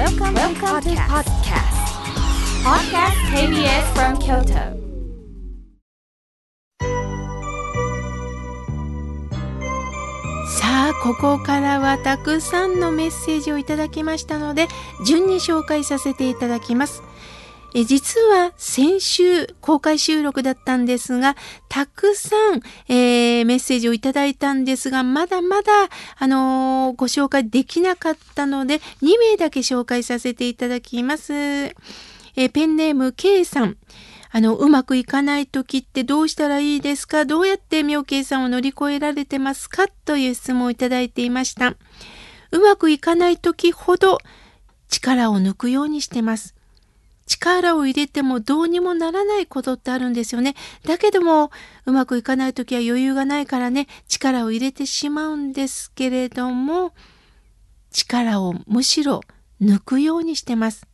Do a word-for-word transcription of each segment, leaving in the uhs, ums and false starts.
Welcome to podcast. Podcast ケービーエス from Kyoto. さあ、ここからはたくさんのメッセージをいただきましたので、順に紹介させていただきます。え実は先週公開収録だったんですが、たくさん、えー、メッセージをいただいたんですが、まだまだ、あのー、ご紹介できなかったので、にめいだけ紹介させていただきます。えー、ペンネーム K さん。あの、うまくいかないときってどうしたらいいですか？どうやって妙慶さんを乗り越えられてますか？という質問をいただいていました。うまくいかないときほど力を抜くようにしてます。力を入れてもどうにもならないことってあるんですよね。だけどもうまくいかないときは余裕がないからね、力を入れてしまうんですけれども、力をむしろ抜くようにしてます。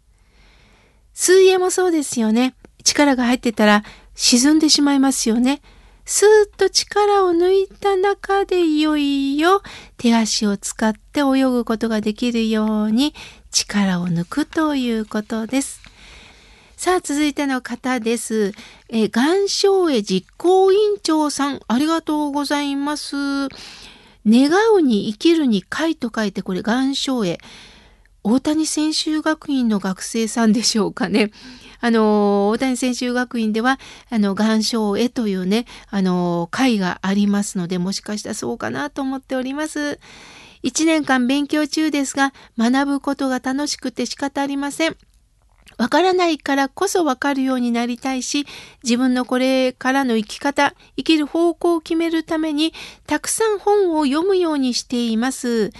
水泳もそうですよね。力が入ってたら沈んでしまいますよね。スーッと力を抜いた中でいよいよ手足を使って泳ぐことができるように力を抜くということです。さあ、続いての方です。え、岩礁絵実行委員長さん、ありがとうございます。願うに生きるに会と書いて、これ岩礁絵。大谷専修学院の学生さんでしょうかね。あの、大谷専修学院では、あの、岩礁絵というね、あの、会がありますので、もしかしたらそうかなと思っております。いちねんかん勉強中ですが、学ぶことが楽しくて仕方ありません。わからないからこそわかるようになりたいし、自分のこれからの生き方、生きる方向を決めるために、たくさん本を読むようにしています。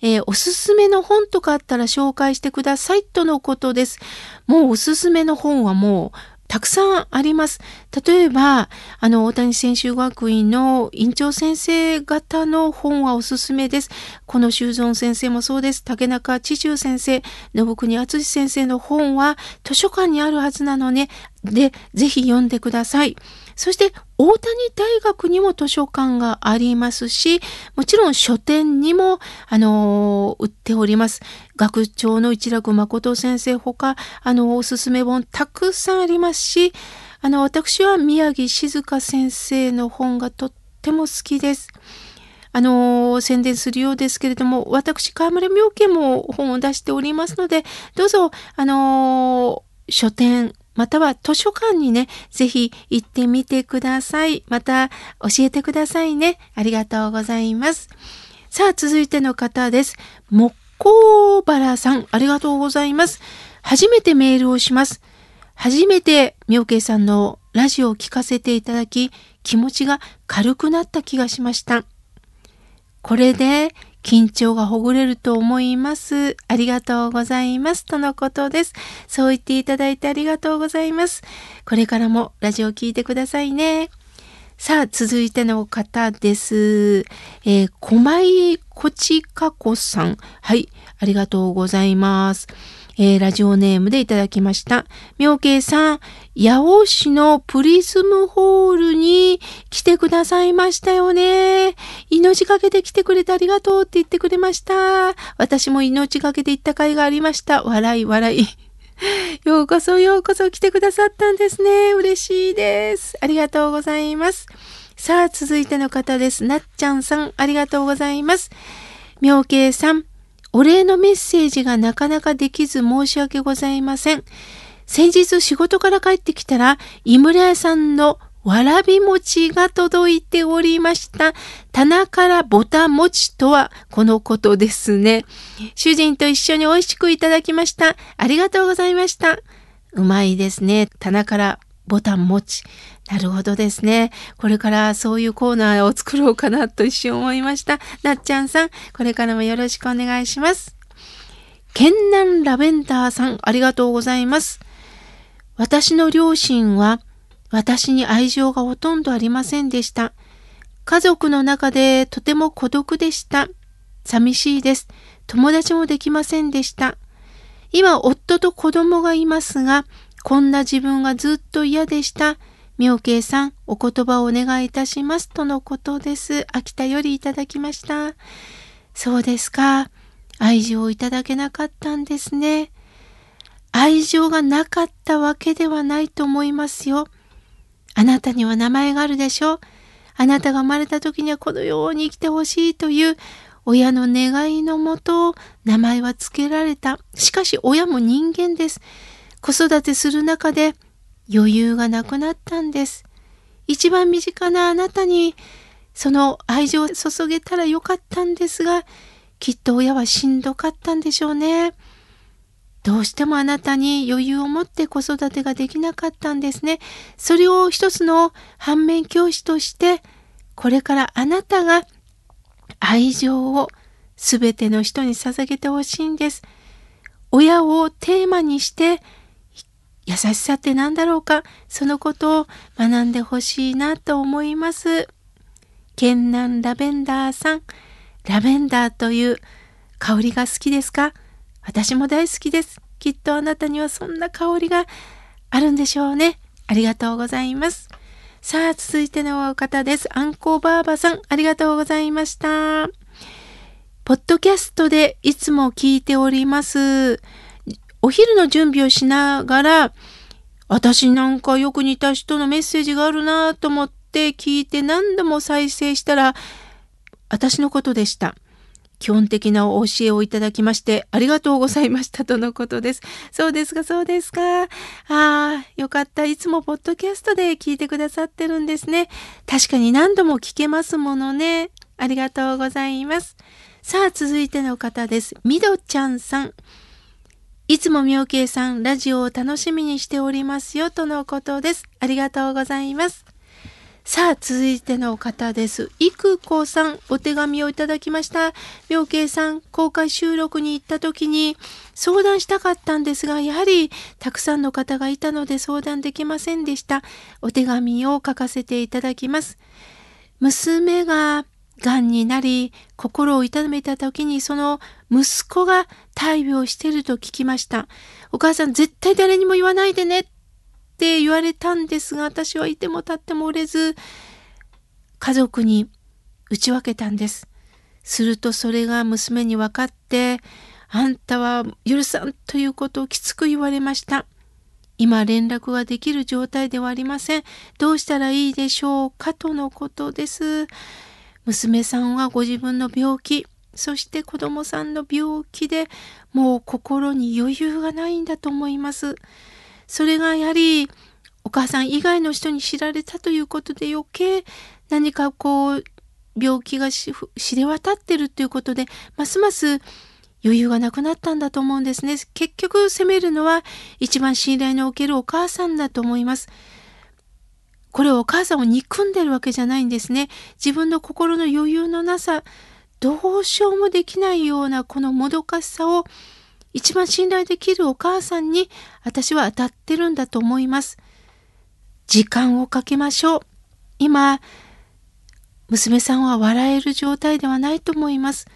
えー、おすすめの本とかあったら紹介してくださいとのことです。もうおすすめの本はもうたくさんあります。例えば、あの、大谷専修学院の院長先生方の本はおすすめです。この修存先生もそうです。竹中千秋先生、信国厚先生の本は図書館にあるはずなのね。で、ぜひ読んでください。そして、大谷大学にも図書館がありますし、もちろん書店にも、あのー、売っております。学長の一楽誠先生ほか、あのー、おすすめ本たくさんありますし、あの、私は宮城静香先生の本がとっても好きです。あのー、宣伝するようですけれども、私、川村妙慶も本を出しておりますので、どうぞ、あのー、書店、または図書館にね、ぜひ行ってみてください。また教えてくださいね。ありがとうございます。さあ、続いての方です。木工原さん、ありがとうございます。初めてメールをします。初めて妙慶さんのラジオを聞かせていただき、気持ちが軽くなった気がしました。これで緊張がほぐれると思います。ありがとうございます。とのことです。そう言っていただいてありがとうございます。これからもラジオを聞いてくださいね。さあ、続いての方です。えー、駒井こちかこさん。はい、ありがとうございます。えー、ラジオネームでいただきました。妙慶さん、八尾市のプリズムホールに来てくださいましたよね。命がけで来てくれてありがとうって言ってくれました。私も命がけで行った甲斐がありました。笑い笑い。ようこそようこそ来てくださったんですね。嬉しいです。ありがとうございます。さあ、続いての方です。なっちゃんさん、ありがとうございます。妙慶さん、お礼のメッセージがなかなかできず申し訳ございません。先日仕事から帰ってきたら、井村屋さんのわらび餅が届いておりました。棚からぼた餅とはこのことですね。主人と一緒に美味しくいただきました。ありがとうございました。うまいですね。棚からぼた餅。なるほどですね。これからそういうコーナーを作ろうかなと一瞬思いました。なっちゃんさん、これからもよろしくお願いします。県南ラベンダーさん、ありがとうございます。私の両親は私に愛情がほとんどありませんでした。家族の中でとても孤独でした。寂しいです。友達もできませんでした。今、夫と子供がいますが、こんな自分がずっと嫌でした。妙慶さん、お言葉をお願いいたしますとのことです。秋田よりいただきました。そうですか。愛情をいただけなかったんですね。愛情がなかったわけではないと思いますよ。あなたには名前があるでしょう。あなたが生まれた時にはこのように生きてほしいという親の願いのもと名前は付けられた。しかし親も人間です。子育てする中で余裕がなくなったんです。一番身近なあなたにその愛情を注げたらよかったんですが、きっと親はしんどかったんでしょうね。どうしてもあなたに余裕を持って子育てができなかったんですね。それを一つの反面教師として、これからあなたが愛情をすべての人に捧げてほしいんです。親をテーマにして、優しさって何だろうか、そのことを学んでほしいなと思います。ケンナンラベンダーさん、ラベンダーという香りが好きですか？私も大好きです。きっとあなたにはそんな香りがあるんでしょうね。ありがとうございます。さあ、続いてのお方です。あんこばあばさん、ありがとうございました。ポッドキャストでいつも聞いております。お昼の準備をしながら、私なんかよく似た人のメッセージがあるなと思って聞いて何度も再生したら、私のことでした。基本的なお教えをいただきましてありがとうございましたとのことです。そうですか、そうですか。ああ、よかった。いつもポッドキャストで聞いてくださってるんですね。確かに何度も聞けますものね。ありがとうございます。さあ、続いての方です。みどちゃんさん。いつもみょうけいさん、ラジオを楽しみにしておりますよとのことです。ありがとうございます。さあ、続いての方です。いくこさん、お手紙をいただきました。みょうけいさん、公開収録に行った時に相談したかったんですが、やはりたくさんの方がいたので相談できませんでした。お手紙を書かせていただきます。娘ががんになり、心を痛めた時にその息子が大病していると聞きました。お母さん、絶対誰にも言わないでね。って言われたんですが、私はいても立ってもおれず家族に打ち分けたんです。するとそれが娘に分かって、あんたは許さんということをきつく言われました。今連絡ができる状態ではありません。どうしたらいいでしょうかとのことです。娘さんはご自分の病気、そして子供さんの病気でもう心に余裕がないんだと思います。それがやはりお母さん以外の人に知られたということで、余計何かこう病気が知れ渡ってるということで、ますます余裕がなくなったんだと思うんですね。結局責めるのは一番信頼のおけるお母さんだと思います。これはお母さんを憎んでるわけじゃないんですね。自分の心の余裕のなさ、どうしようもできないようなこのもどかしさを一番信頼できるお母さんに私は当たってるんだと思います。時間をかけましょう。今、娘さんは笑える状態ではないと思います。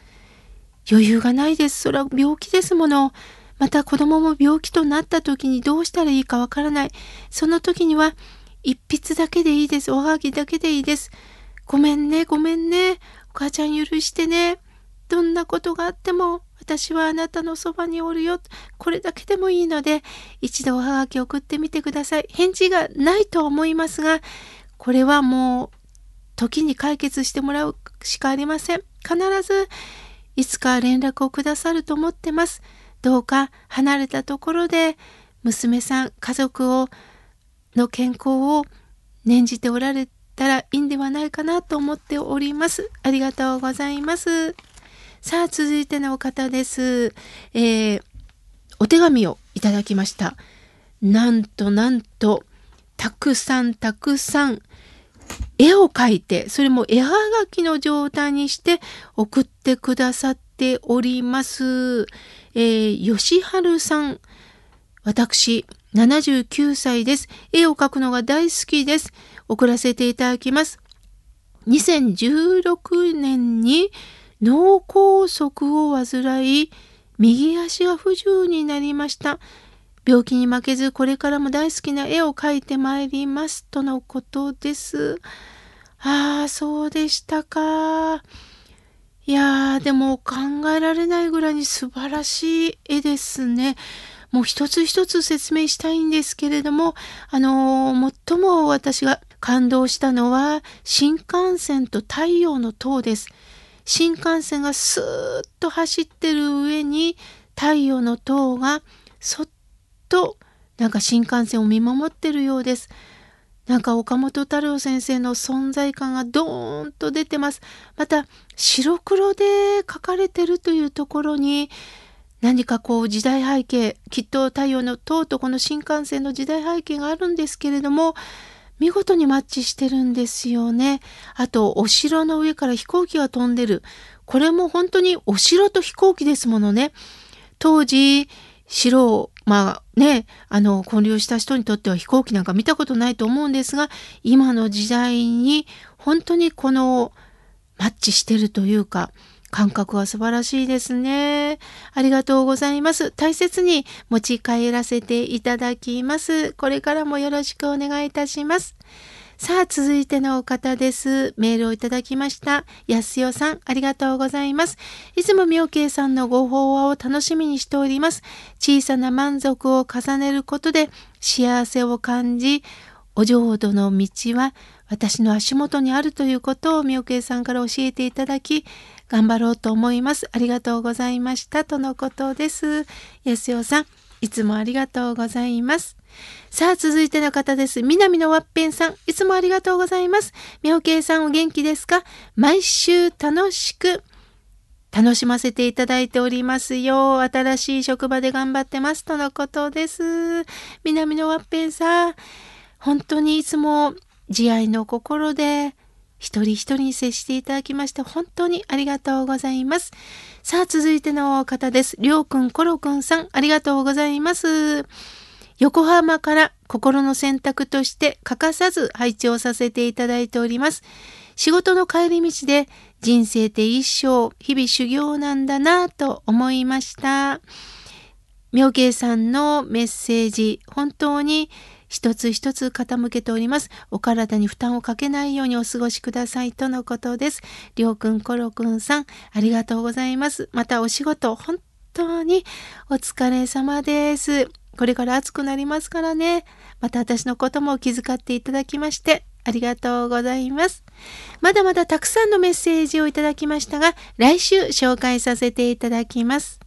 余裕がないです。それは病気ですもの。また子供も病気となった時にどうしたらいいかわからない。その時には一筆だけでいいです。おはぎだけでいいです。ごめんね、ごめんね。お母ちゃん許してね。どんなことがあっても私はあなたのそばにおるよ。これだけでもいいので、一度おはがき送ってみてください。返事がないと思いますが、これはもう時に解決してもらうしかありません。必ずいつか連絡をくださると思ってます。どうか離れたところで娘さん、家族をの健康を念じておられたらいいんではないかなと思っております。ありがとうございます。さあ、続いてのお方です、えー、お手紙をいただきました。なんとなんとたくさんたくさん絵を描いて、それも絵はがきの状態にして送ってくださっております、えー、吉春さん、私ななじゅうきゅうさいです。絵を描くのが大好きです。送らせていただきます。にせんじゅうろくねんに脳梗塞を患い、右足が不自由になりました。病気に負けず、これからも大好きな絵を描いてまいりますとのことです。ああ、そうでしたか。いやー、でも考えられないぐらいに素晴らしい絵ですね。もう一つ一つ説明したいんですけれども、あのー、最も私が感動したのは新幹線と太陽の塔です。新幹線がスーッと走ってる上に太陽の塔がそっとなんか新幹線を見守ってるようです。なんか岡本太郎先生の存在感がドーンと出てます。また白黒で描かれてるというところに何かこう時代背景、きっと太陽の塔とこの新幹線の時代背景があるんですけれども、見事にマッチしてるんですよね。あとお城の上から飛行機が飛んでる。これも本当にお城と飛行機ですものね。当時城をまあね、あの建立した人にとっては飛行機なんか見たことないと思うんですが、今の時代に本当にこのマッチしてるというか感覚は素晴らしいですね。ありがとうございます。大切に持ち帰らせていただきます。これからもよろしくお願いいたします。さあ、続いてのお方です。メールをいただきました。やすよさん、ありがとうございます。いつもみおけいさんのご法話を楽しみにしております。小さな満足を重ねることで幸せを感じ、お浄土の道は私の足元にあるということをみおけいさんから教えていただき、頑張ろうと思います。ありがとうございました。とのことです。やすよさん、いつもありがとうございます。さあ、続いての方です。南のわっぺんさん、いつもありがとうございます。みおけいさん、お元気ですか？毎週楽しく楽しませていただいておりますよ。新しい職場で頑張ってます。とのことです。南のわっぺんさん、本当にいつも慈愛の心で一人一人に接していただきまして本当にありがとうございます。さあ、続いての方です。りょうくん、ころくんさん、ありがとうございます。横浜から心の選択として欠かさず配置をさせていただいております。仕事の帰り道で人生って一生日々修行なんだなと思いました。みおけいさんのメッセージ、本当に一つ一つ傾けております。お体に負担をかけないようにお過ごしくださいとのことです。りょうくん、ころくんさん、ありがとうございます。またお仕事、本当にお疲れ様です。これから暑くなりますからね。また私のことも気遣っていただきまして、ありがとうございます。まだまだたくさんのメッセージをいただきましたが、来週紹介させていただきます。